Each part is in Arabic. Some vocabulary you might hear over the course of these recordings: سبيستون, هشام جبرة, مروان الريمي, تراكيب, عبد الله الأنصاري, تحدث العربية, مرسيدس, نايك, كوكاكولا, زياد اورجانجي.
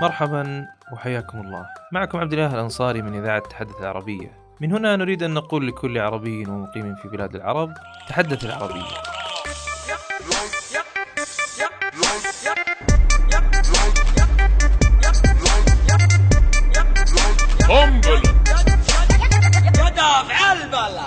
مرحبا وحياكم الله، معكم عبد الله الأنصاري من إذاعة تحدث العربية. من هنا نريد أن نقول لكل عربي ومقيم في بلاد العرب: تحدث العربية.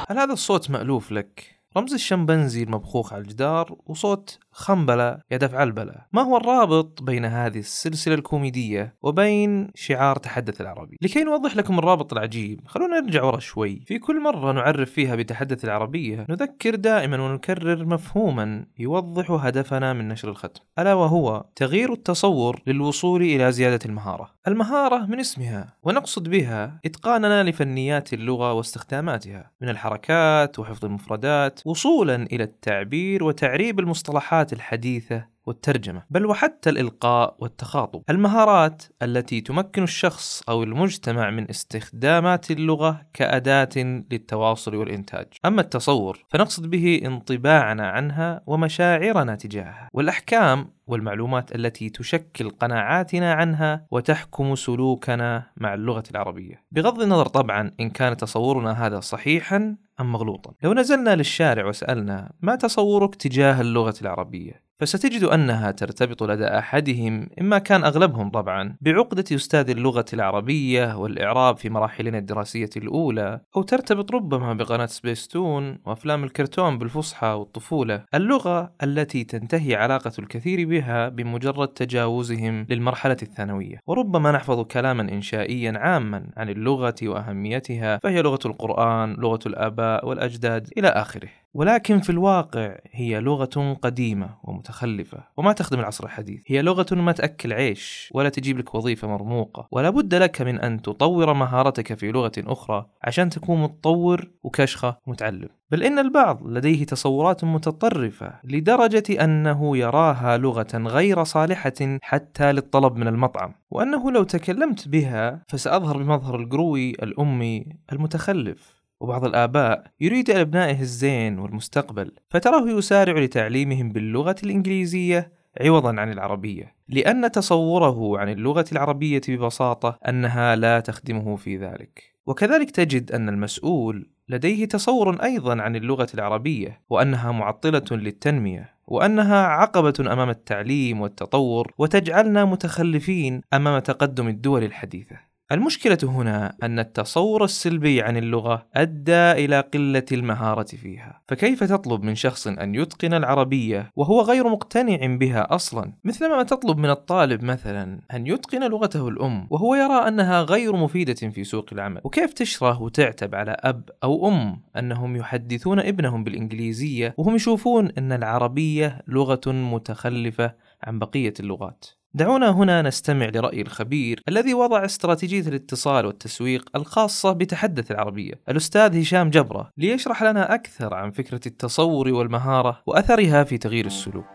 هل هذا الصوت مألوف لك؟ رمز الشمبانزي المبخوخ على الجدار وصوت خنبلة يدفع علبلة. ما هو الرابط بين هذه السلسلة الكوميدية وبين شعار تحدث العربي؟ لكي نوضح لكم الرابط العجيب، خلونا نرجع ورا شوي. في كل مرة نعرف فيها بتحدث العربية نذكر دائما ونكرر مفهوما يوضح هدفنا من نشر الختم، ألا وهو تغيير التصور للوصول إلى زيادة المهارة. المهارة من اسمها، ونقصد بها إتقاننا لفنيات اللغة واستخداماتها من الحركات وحفظ المفردات، وصولا إلى التعبير وتعريب المصطلحات الحديثة والترجمة، بل وحتى الإلقاء والتخاطب. المهارات التي تمكن الشخص أو المجتمع من استخدامات اللغة كأداة للتواصل والإنتاج. أما التصور فنقصد به انطباعنا عنها ومشاعرنا تجاهها، والأحكام والمعلومات التي تشكل قناعاتنا عنها وتحكم سلوكنا مع اللغة العربية، بغض النظر طبعا إن كان تصورنا هذا صحيحا أم مغلوطا. لو نزلنا للشارع وسألنا: ما تصورك تجاه اللغة العربية؟ فستجد أنها ترتبط لدى أحدهم، إما كان أغلبهم طبعا، بعقدة أستاذ اللغة العربية والإعراب في مراحلنا الدراسية الأولى، أو ترتبط ربما بقناة سبيستون وأفلام الكرتون بالفصحى والطفولة. اللغة التي تنتهي علاقة الكثير بها بمجرد تجاوزهم للمرحلة الثانوية، وربما نحفظ كلاما إنشائيا عاما عن اللغة وأهميتها، فهي لغة القرآن، لغة الآباء والأجداد إلى آخره. ولكن في الواقع هي لغة قديمة ومتخلفة وما تخدم العصر الحديث. هي لغة ما تأكل عيش ولا تجيب لك وظيفة مرموقة، ولا بد لك من أن تطور مهارتك في لغة أخرى عشان تكون متطور وكشخة ومتعلم. بل إن البعض لديه تصورات متطرفة لدرجة أنه يراها لغة غير صالحة حتى للطلب من المطعم، وأنه لو تكلمت بها فسأظهر بمظهر القروي الأمي المتخلف. وبعض الآباء يريد لأبنائه الزين والمستقبل، فتراه يسارع لتعليمهم باللغة الإنجليزية عوضاً عن العربية، لأن تصوره عن اللغة العربية ببساطة أنها لا تخدمه في ذلك. وكذلك تجد أن المسؤول لديه تصور أيضاً عن اللغة العربية، وأنها معطلة للتنمية، وأنها عقبة أمام التعليم والتطور، وتجعلنا متخلفين أمام تقدم الدول الحديثة. المشكلة هنا أن التصور السلبي عن اللغة أدى إلى قلة المهارة فيها، فكيف تطلب من شخص أن يتقن العربية وهو غير مقتنع بها أصلا؟ مثلما تطلب من الطالب مثلا أن يتقن لغته الأم وهو يرى أنها غير مفيدة في سوق العمل. وكيف تشره وتعتب على أب أو أم أنهم يحدثون ابنهم بالإنجليزية وهم يشوفون أن العربية لغة متخلفة عن بقية اللغات؟ دعونا هنا نستمع لرأي الخبير الذي وضع استراتيجية الاتصال والتسويق الخاصة بتحدث العربية، الأستاذ هشام جبرة، ليشرح لنا أكثر عن فكرة التصور والمهارة وأثرها في تغيير السلوك.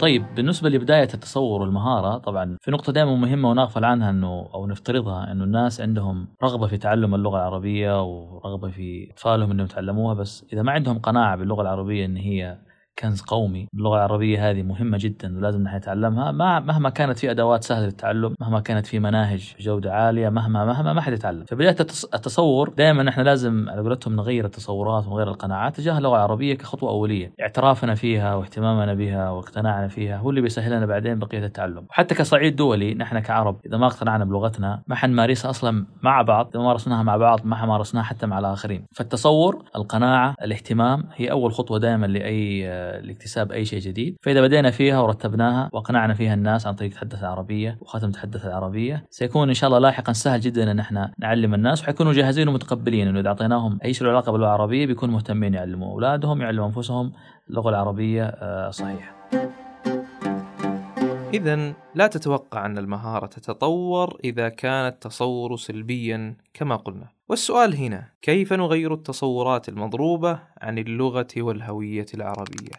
طيب، بالنسبة لبداية التصور والمهارة، طبعا في نقطة دائما مهمة ونغفل عنها أو نفترضها أنه الناس عندهم رغبة في تعلم اللغة العربية ورغبة في أطفالهم أنهم يتعلموها، بس إذا ما عندهم قناعة باللغة العربية أن هي كنز قومي، اللغة العربية هذه مهمة جدا ولازم نحن نتعلمها، مهما كانت في أدوات سهلة للتعلم، مهما كانت في مناهج جودة عالية، مهما ما حد يتعلم. فبداية التصور دائما نحن لازم على قولتهم نغير التصورات ونغير القناعات تجاه اللغة العربية كخطوة أولية. اعترافنا فيها واهتمامنا بها واقتناعنا فيها هو اللي بيسهلنا بعدين بقية التعلم. وحتى كصعيد دولي نحن كعرب إذا ما اقتنعنا بلغتنا ما حنمارسها أصلا مع بعض، إذا ما مارسناها مع بعض ما حمارسناها حتى مع الآخرين. فالتصور، القناعة، الاهتمام هي أول خطوة دائما لاكتساب أي شيء جديد. فإذا بدأنا فيها ورتبناها وقنعنا فيها الناس عن طريق تحدث العربية وختم تحدث العربية، سيكون إن شاء الله لاحقا سهل جدا أن احنا نعلم الناس، وحيكونوا جاهزين ومتقبلين إنه إذا أعطيناهم أي شيء له علاقة باللغة العربية بيكونوا مهتمين يعلموا أولادهم، يعلموا أنفسهم اللغة العربية صحيحة. إذن لا تتوقع أن المهارة تتطور إذا كان التصور سلبيا كما قلنا. والسؤال هنا: كيف نغير التصورات المضروبة عن اللغة والهوية العربية؟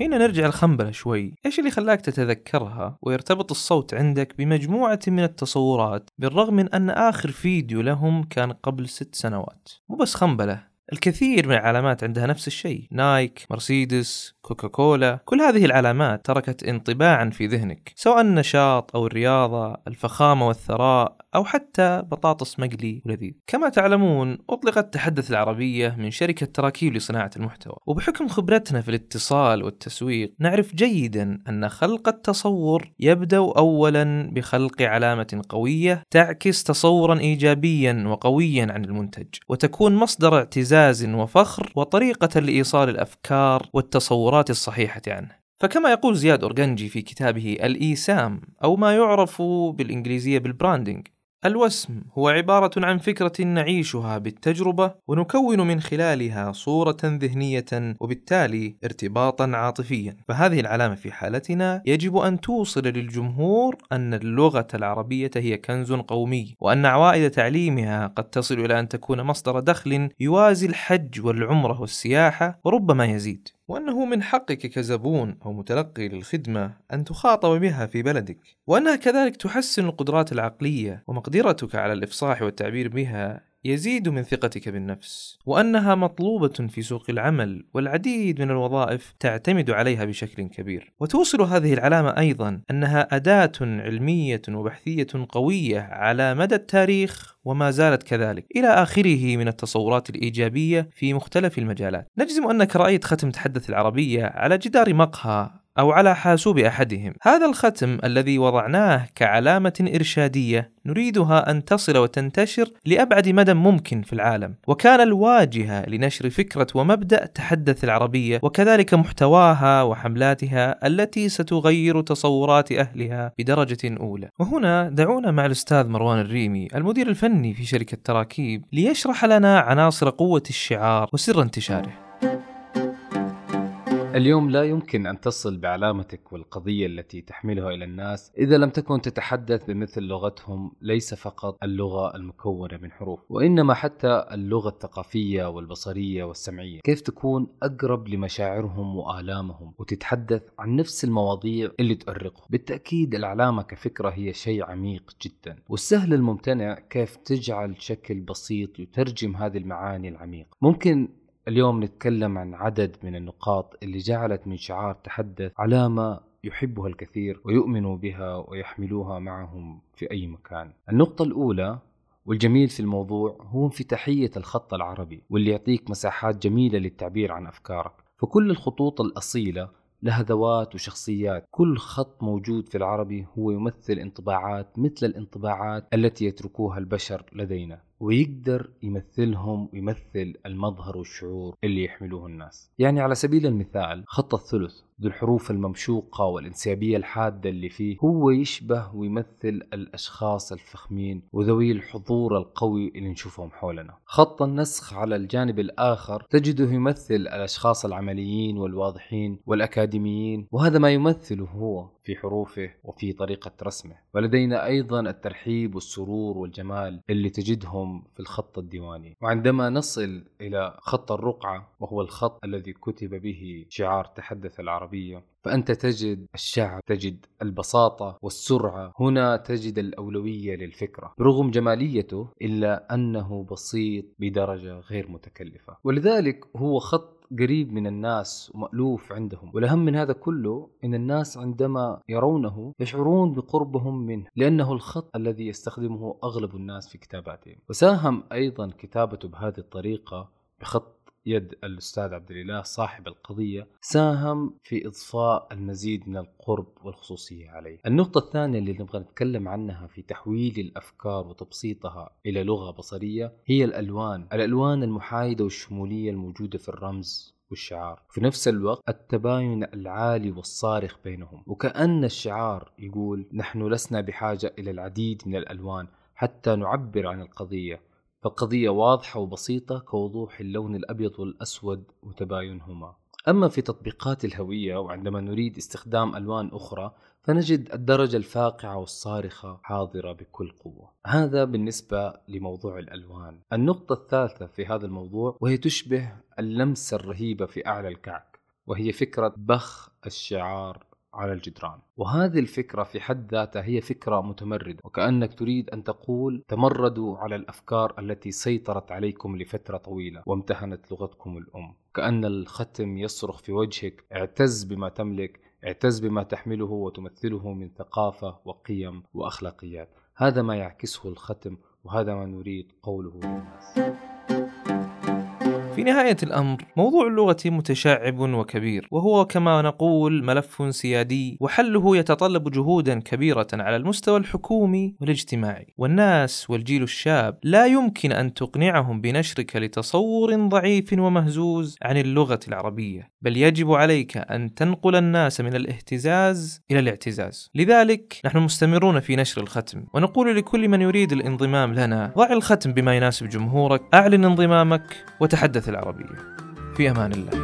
هنا نرجع الخنبلة شوي. إيش اللي خلاك تتذكرها ويرتبط الصوت عندك بمجموعة من التصورات، بالرغم من أن آخر فيديو لهم كان قبل 6 سنوات؟ مو بس خنبلة، الكثير من العلامات عندها نفس الشيء، نايك، مرسيدس، كوكاكولا، كل هذه العلامات تركت انطباعا في ذهنك، سواء النشاط أو الرياضة، الفخامة والثراء، أو حتى بطاطس مقلي ولذيذ. كما تعلمون أطلقت تحدث العربية من شركة تراكيب لصناعة المحتوى، وبحكم خبرتنا في الاتصال والتسويق نعرف جيدا أن خلق التصور يبدأ أولا بخلق علامة قوية تعكس تصورا إيجابيا وقويا عن المنتج، وتكون مصدر اعتزاز وفخر وطريقة لإيصال الأفكار والتصورات الصحيحة عنه. فكما يقول زياد اورجانجي في كتابه الإيسام، أو ما يعرف بالإنجليزية بالبراندينج، الوسم هو عبارة عن فكرة نعيشها بالتجربة ونكون من خلالها صورة ذهنية وبالتالي ارتباطا عاطفيا، فهذه العلامة في حالتنا يجب أن توصل للجمهور أن اللغة العربية هي كنز قومي، وأن عوائد تعليمها قد تصل إلى أن تكون مصدر دخل يوازي الحج والعمرة والسياحة وربما يزيد، وأنه من حقك كزبون أو متلقي للخدمة أن تخاطب بها في بلدك، وأنها كذلك تحسن القدرات العقلية، ومقدرتك على الإفصاح والتعبير بها يزيد من ثقتك بالنفس، وأنها مطلوبة في سوق العمل والعديد من الوظائف تعتمد عليها بشكل كبير. وتوصل هذه العلامة أيضا أنها أداة علمية وبحثية قوية على مدى التاريخ وما زالت كذلك، إلى آخره من التصورات الإيجابية في مختلف المجالات. نجزم أنك رأيت ختم تحدث العربية على جدار مقهى أو على حاسوب أحدهم. هذا الختم الذي وضعناه كعلامة إرشادية نريدها أن تصل وتنتشر لأبعد مدى ممكن في العالم، وكان الواجهة لنشر فكرة ومبدأ تحدث العربية، وكذلك محتواها وحملاتها التي ستغير تصورات أهلها بدرجة أولى. وهنا دعونا مع الأستاذ مروان الريمي المدير الفني في شركة تراكيب ليشرح لنا عناصر قوة الشعار وسر انتشاره. اليوم لا يمكن أن تصل بعلامتك والقضية التي تحملها إلى الناس إذا لم تكن تتحدث بمثل لغتهم، ليس فقط اللغة المكونة من حروف، وإنما حتى اللغة الثقافية والبصرية والسمعية، كيف تكون أقرب لمشاعرهم وآلامهم وتتحدث عن نفس المواضيع اللي تؤرقهم. بالتأكيد العلامة كفكرة هي شيء عميق جدا، والسهل الممتنع كيف تجعل شكل بسيط يترجم هذه المعاني العميقة. ممكن اليوم نتكلم عن عدد من النقاط اللي جعلت من شعار تحدث علامة يحبها الكثير ويؤمنوا بها ويحملوها معهم في أي مكان. النقطة الأولى والجميل في الموضوع هو انفتاحية الخط العربي، واللي يعطيك مساحات جميلة للتعبير عن أفكارك، فكل الخطوط الأصيلة لها ذوات وشخصيات. كل خط موجود في العربي هو يمثل انطباعات مثل الانطباعات التي يتركوها البشر لدينا، ويقدر يمثلهم ويمثل المظهر والشعور اللي يحملوه الناس. يعني على سبيل المثال خط الثلث ذو الحروف الممشوقة والانسيابية الحادة اللي فيه هو يشبه ويمثل الأشخاص الفخمين وذوي الحضور القوي اللي نشوفهم حولنا. خط النسخ على الجانب الآخر تجده يمثل الأشخاص العمليين والواضحين والأكاديميين، وهذا ما يمثله هو في حروفه وفي طريقة رسمه. ولدينا أيضا الترحيب والسرور والجمال اللي تجدهم في الخط الديواني. وعندما نصل إلى خط الرقعة، وهو الخط الذي كتب به شعار تحدث العربية، فأنت تجد الشعب، تجد البساطة والسرعة. هنا تجد الأولوية للفكرة برغم جماليته، إلا أنه بسيط بدرجة غير متكلفة، ولذلك هو خط قريب من الناس ومألوف عندهم. والأهم من هذا كله إن الناس عندما يرونه يشعرون بقربهم منه، لأنه الخط الذي يستخدمه أغلب الناس في كتاباتهم. وساهم أيضا كتابته بهذه الطريقة بخط يد الأستاذ عبدالله صاحب القضية، ساهم في إضفاء المزيد من القرب والخصوصية عليه. النقطة الثانية اللي نبغى نتكلم عنها في تحويل الأفكار وتبسيطها إلى لغة بصرية هي الألوان المحايدة والشمولية الموجودة في الرمز والشعار، في نفس الوقت التباين العالي والصارخ بينهم، وكأن الشعار يقول نحن لسنا بحاجة إلى العديد من الألوان حتى نعبر عن القضية، فالقضية واضحة وبسيطة كوضوح اللون الأبيض والأسود وتباينهما. أما في تطبيقات الهوية وعندما نريد استخدام ألوان أخرى، فنجد الدرجة الفاقعة والصارخة حاضرة بكل قوة. هذا بالنسبة لموضوع الألوان. النقطة الثالثة في هذا الموضوع وهي تشبه اللمسة الرهيبة في أعلى الكعك، وهي فكرة بخ الشعار على الجدران. وهذه الفكرة في حد ذاتها هي فكرة متمردة، وكأنك تريد أن تقول تمردوا على الأفكار التي سيطرت عليكم لفترة طويلة وامتهنت لغتكم الأم. كأن الختم يصرخ في وجهك: اعتز بما تملك، اعتز بما تحمله وتمثله من ثقافة وقيم وأخلاقيات. هذا ما يعكسه الختم، وهذا ما نريد قوله للناس. في نهاية الأمر، موضوع اللغة متشعب وكبير، وهو كما نقول ملف سيادي، وحله يتطلب جهودا كبيرة على المستوى الحكومي والاجتماعي. والناس والجيل الشاب لا يمكن أن تقنعهم بنشرك لتصور ضعيف ومهزوز عن اللغة العربية، بل يجب عليك أن تنقل الناس من الاهتزاز إلى الاعتزاز. لذلك نحن مستمرون في نشر الختم، ونقول لكل من يريد الانضمام لنا: ضع الختم بما يناسب جمهورك، أعلن انضمامك، وتحدث العربية. في أمان الله.